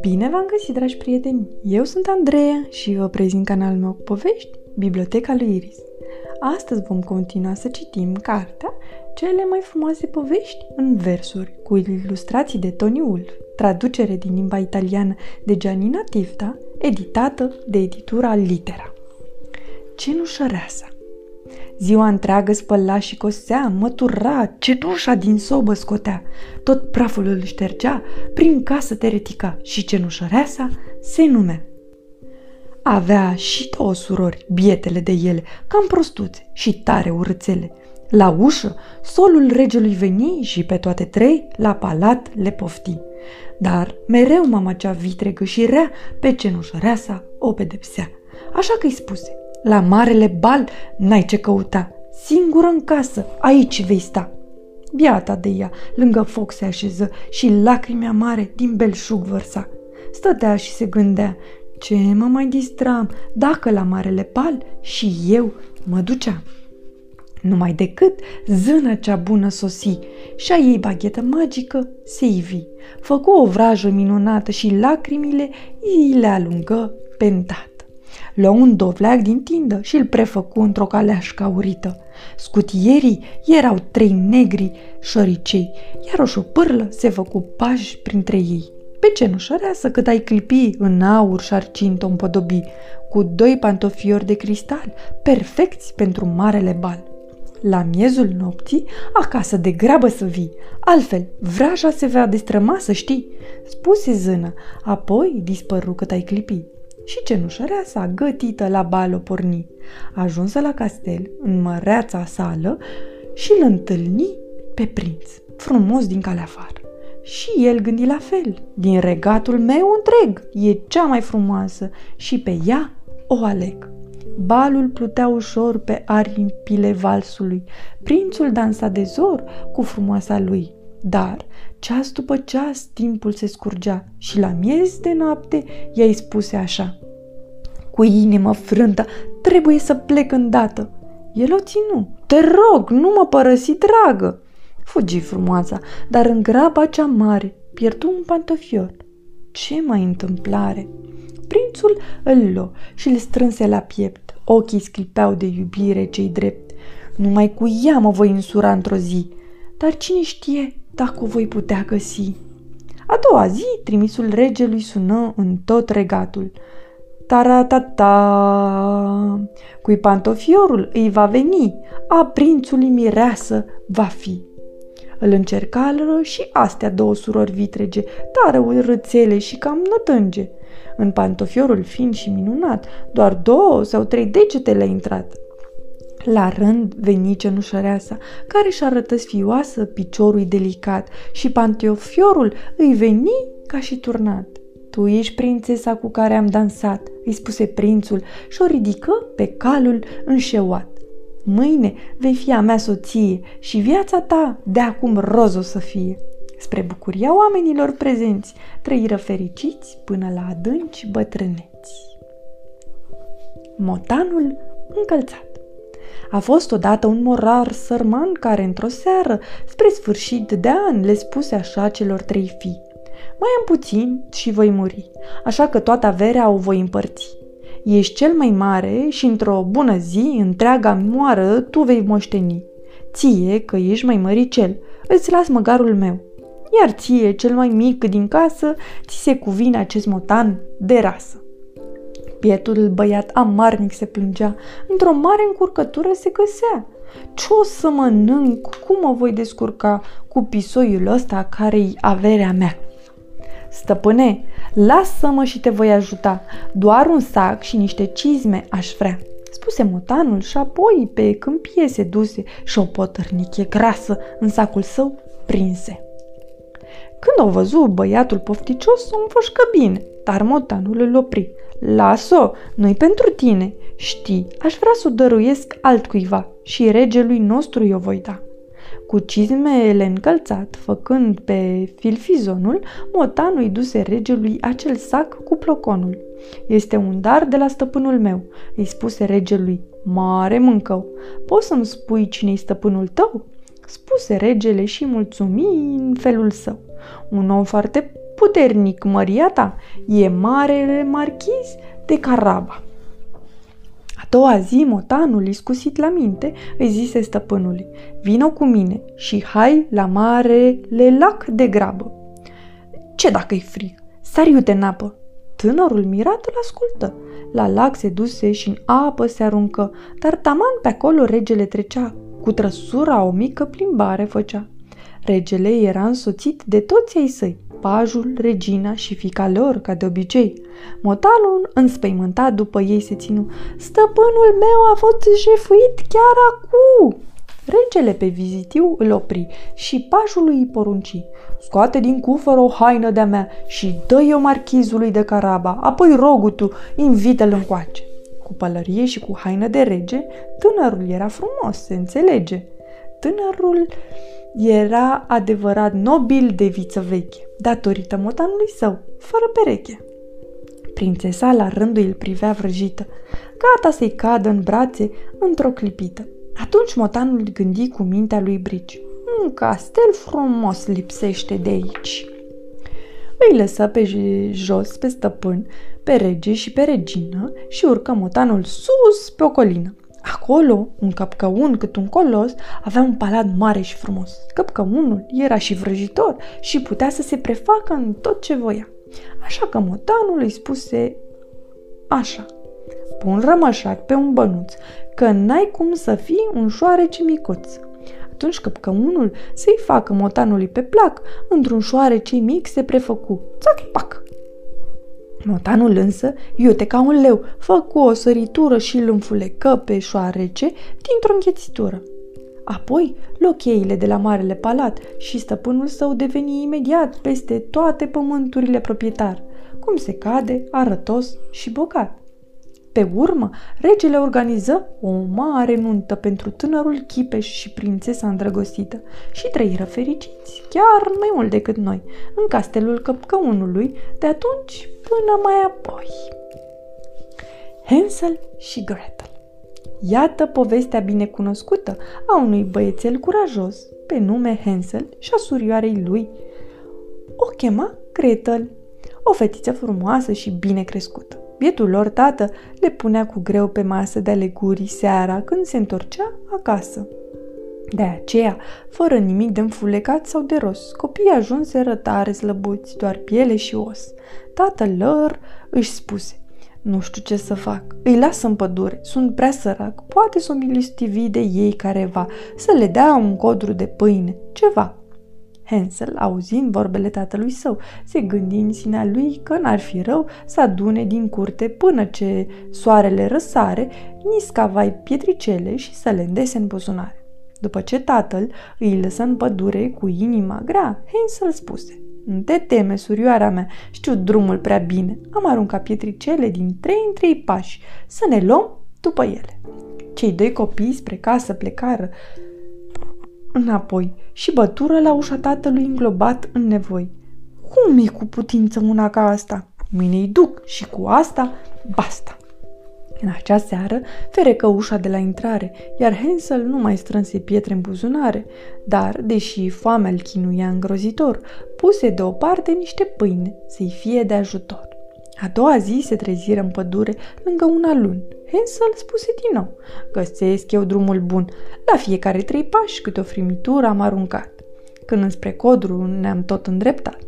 Bine v-am găsit, dragi prieteni! Eu sunt Andreea și vă prezint canalul meu cu povești, Biblioteca lui Iris. Astăzi vom continua să citim cartea Cele mai frumoase povești în versuri, cu ilustrații de Tony Wolf, traducere din limba italiană de Gianina Tifta, editată de editura Litera. Cenusareasa. Ziua întreagă spăla și cosea, mătura, cenușa din sobă scotea, tot praful îl ștergea, prin casă teretica și cenușăreasa se numea. Avea și două surori, bietele de ele, cam prostuțe și tare urâțele. La ușă, solul regelui veni și pe toate trei la palat le pofti. Dar mereu mama cea vitregă și rea pe cenușăreasa o pedepsea, așa că îi spuse: la marele bal n-ai ce căuta, singură în casă, aici vei sta. Biata de ea lângă foc se așeză și lacrimi amare din belșug vărsa. Stătea și se gândea: ce mă mai distram dacă la marele bal și eu mă duceam. Numai decât zâna cea bună sosi și a ei baghetă magică se ivi. Făcu o vrajă minunată și lacrimile îi le alungă pentat. Luă un dovleac din tindă și îl prefăcu într-o caleașcă aurită. Scutierii erau trei negri șoricei, iar o șopârlă se făcu pași printre ei. Pe cenușăreasă cât ai clipi în aur și argint o împodobi, cu doi pantofiori de cristal, perfecți pentru marele bal. La miezul nopții, acasă de grabă să vii, altfel vraja se va destrăma, să știi, spuse zână, apoi dispăru cât ai clipi. Și cenușăreasa, gătită la bal, o porni. Ajunsă la castel, în măreața sală, și îl întâlni pe prinț, frumos din calea afară. Și el gândi la fel: din regatul meu întreg e cea mai frumoasă și pe ea o aleg. Balul plutea ușor pe aripile valsului. Prințul dansa de zor cu frumoasa lui. Dar ceas după ceas timpul se scurgea și la miez de noapte i-ai spuse așa: cu inimă frântă, trebuie să plec îndată. El o ținu: te rog, nu mă părăsi, dragă. Fugi frumoasa, dar în graba cea mare pierdu un pantofior. Ce mai întâmplare! Prințul îl luă și îl strânse la piept. Ochii sclipeau de iubire cei drept. Numai cu ea mă voi însura într-o zi, dar cine știe dacă o voi putea găsi. A doua zi, trimisul regelui sună în tot regatul. Taratata! Cui pantofiorul îi va veni, a prințului mireasă va fi. Îl încercară și astea două surori vitrege, tare urâțele și cam nătânge. În pantofiorul fin și minunat, doar 2 sau 3 degete le-a intrat. La rând veni cenușăreasa, care își arătă sfioasă piciorul delicat, și pantofiorul îi veni ca și turnat. Tu ești prințesa cu care am dansat, îi spuse prințul și o ridică pe calul înșeuat. Mâine vei fi a mea soție și viața ta de acum roz o să fie. Spre bucuria oamenilor prezenți, trăiră fericiți până la adânci bătrâneți. Motanul încălțat. A fost odată un morar sărman care, într-o seară, spre sfârșit de an, le spuse așa celor 3 fii: mai am puțin și voi muri, așa că toată averea o voi împărți. Ești cel mai mare și într-o bună zi, întreaga moară, tu vei moșteni. Ție, că ești mai măricel, îți las măgarul meu, iar ție, cel mai mic din casă, ți se cuvine acest motan de rasă. Bietul băiat amarnic se plângea, într-o mare încurcătură se găsea. Ce o să mănânc, cum mă voi descurca cu pisoiul ăsta care-i averea mea? Stăpâne, lasă-mă și te voi ajuta, doar un sac și niște cizme aș vrea, spuse motanul și apoi pe câmpie se duse și o potârniche grasă în sacul său prinse. Când o văzu, băiatul pofticios o înfășcă bine, dar motanul îl opri. Las-o, nu-i pentru tine. Știi, aș vrea să o dăruiesc altcuiva și regelui nostru i-o voi da. Cu cizmele încălțat, făcând pe filfizonul, motanul îi duse regelui acel sac cu ploconul. Este un dar de la stăpânul meu, îi spuse regelui. Mare mâncău, poți să-mi spui cine-i stăpânul tău? spuse regele și mulțumi în felul său. Un om foarte puternic, măria ta, e marele marchiz de Caraba. A doua zi, motanul, iscusit la minte, îi zise stăpânului, vină cu mine și hai la marele lac de grabă. Ce dacă-i frig? Sar iute în apă. Tânărul mirat îl ascultă. La lac se duse și în apă se aruncă, dar taman pe acolo regele trecea. Cu trăsura o mică plimbare făcea. Regele era însoțit de toți ai săi, pajul, regina și fiica lor, ca de obicei. Motanul, înspăimântat după ei, se ținu. Stăpânul meu a fost jefuit chiar acum! Regele pe vizitiu îl opri și pajului îi porunci. Scoate din cufăr o haină de-a mea și dă-i-o marchizului de Caraba, apoi rogu-tu, invită-l încoace. Cu pălărie și cu haină de rege, tânărul era frumos, se înțelege. Tânărul era adevărat nobil de viță veche, datorită motanului său, fără pereche. Prințesa la rândul îl privea vrăjită, gata să-i cadă în brațe într-o clipită. Atunci motanul gândi cu mintea lui brici. Un castel frumos lipsește de aici. Îi lăsă pe jos pe stăpân, pe rege și pe regină și urcă motanul sus pe o colină. Acolo, un căpcăun cât un colos avea un palat mare și frumos. Căpcăunul era și vrăjitor și putea să se prefacă în tot ce voia. Așa că motanul îi spuse așa. Pun rămășac pe un bănuț, că n-ai cum să fii un șoarece micuț. Atunci căpcăunul să-i facă motanului pe plac, într-un șoarece mic se prefăcu. Țac-pac! Motanul însă, iute ca un leu, făcu o săritură și îl înfulecă pe șoarece dintr-o înghețitură. Apoi, locheile de la marele palat și stăpânul său deveni imediat peste toate pământurile proprietar, cum se cade, arătos și bogat. Pe urmă, regele organiză o mare nuntă pentru tânărul Chipeș și prințesa îndrăgostită și trăiră fericiți, chiar mai mult decât noi, în castelul căpcăunului, de atunci până mai apoi. Hansel și Gretel. Iată povestea binecunoscută a unui băiețel curajos, pe nume Hansel, și a surioarei lui. O chema Gretel, o fetiță frumoasă și bine crescută. Bietul lor tată le punea cu greu pe masă de alegurii seara când se întorcea acasă. De aceea, fără nimic de înfulecat sau de ros, copiii ajunseră tare slăbuți, doar piele și os. Tatăl lor își spuse, nu știu ce să fac, îi las în pădure, sunt prea sărac, poate s-o milustivi de ei careva, să le dea un codru de pâine, ceva. Hansel, auzind vorbele tatălui său, se gândi în sinea lui că n-ar fi rău să adune din curte până ce soarele răsare niscavai pietricele și să le îndese în buzunare. După ce tatăl îi lăsă în pădure cu inima grea, Hansel spuse, nu te teme, surioara mea, știu drumul prea bine, am aruncat pietricele din 3 în 3 pași, să ne luăm după ele. Cei doi copii spre casă plecară înapoi și bătură la ușa tatălui înglobat în nevoi. Cum e cu putință una ca asta? Mine-i duc și cu asta basta. În acea seară ferecă ușa de la intrare, iar Hansel nu mai strânse pietre în buzunare, dar, deși foamea îl chinuia îngrozitor, puse deoparte niște pâine să-i fie de ajutor. A doua zi se treziră în pădure lângă un alun. Hansel spuse din nou, găsesc eu drumul bun, la fiecare 3 pași câte o frimitură am aruncat, când înspre codru ne-am tot îndreptat.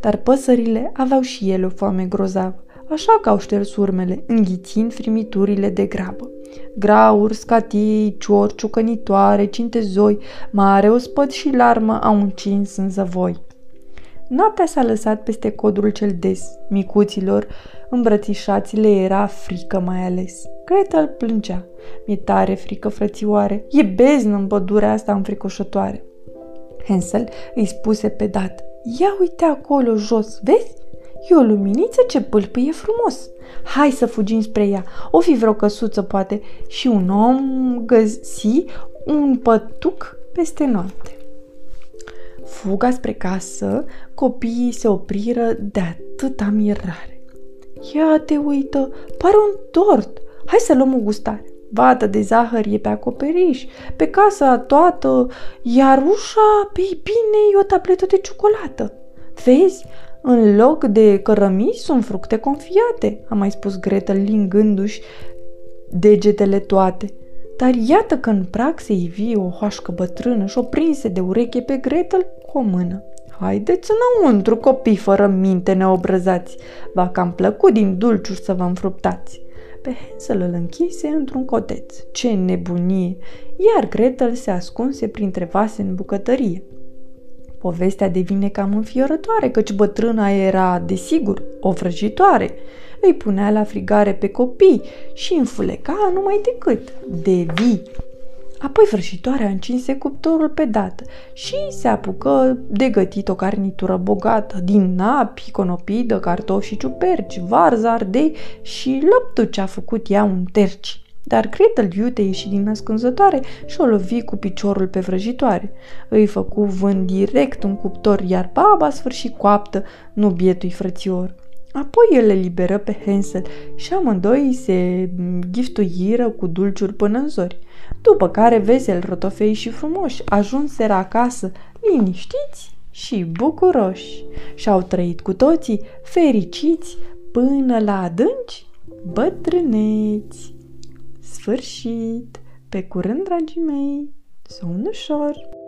Dar păsările aveau și ele o foame grozavă, așa că au șters urmele, înghițind frimiturile de grabă. Grauri, scatii, ciori, ciucănitoare, cintezoi, mare ospăd și larmă au încins în zăvoi. Noaptea s-a lăsat peste codrul cel des, micuților îmbrățișați le era frică mai ales. Gretel plângea. Mi-e tare frică, frățioare, e beznă în pădurea asta înfricoșătoare. Hansel îi spuse pe dat, ia uite acolo jos, vezi? E o luminiță ce pâlpâie frumos. Hai să fugim spre ea, o fi vreo căsuță poate și un om găsi un pătuc peste noapte. Fuga spre casă, copiii se opriră de atâta mirare. Ia te uită, pare un tort, hai să luăm o gustare. Vata de zahăr e pe acoperiș, pe casa toată, iar ușa, pe-i bine, e o tabletă de ciocolată. Vezi, în loc de cărămizi sunt fructe confiate, a mai spus Gretel, lingându-și degetele toate. Dar iată că în prag se ivi o hoașcă bătrână și o prinse de ureche pe Gretel cu o mână. Haideți înăuntru, copii fără minte neobrăzați, va cam plăcut din dulciuri să vă înfruptați. Pe Hansel îl închise într-un coteț. Ce nebunie! Iar Gretel se ascunse printre vase în bucătărie. Povestea devine cam înfiorătoare, căci bătrâna era, desigur, o vrăjitoare. Îi punea la frigare pe copii și înfuleca numai decât de vii. Apoi vrăjitoarea încinse cuptorul pe dată și se apucă de gătit o carnitură bogată din napi, conopidă, cartofi și ciuperci, varză, ardei și lăptul ce a făcut ea un terci. Dar Gretel iute ieși din ascunzătoare și o lovi cu piciorul pe vrăjitoare. Îi făcu vând direct un cuptor, iar baba sfârși coaptă, nu bietui frățior. Apoi el le liberă pe Hansel și amândoi se giftuiră cu dulciuri până în zori. După care, vesel, rotofei și frumoși, ajunseră acasă, liniștiți și bucuroși. Și-au trăit cu toții, fericiți, până la adânci bătrâneți. Sfârșit! Pe curând, dragii mei! Somn ușor!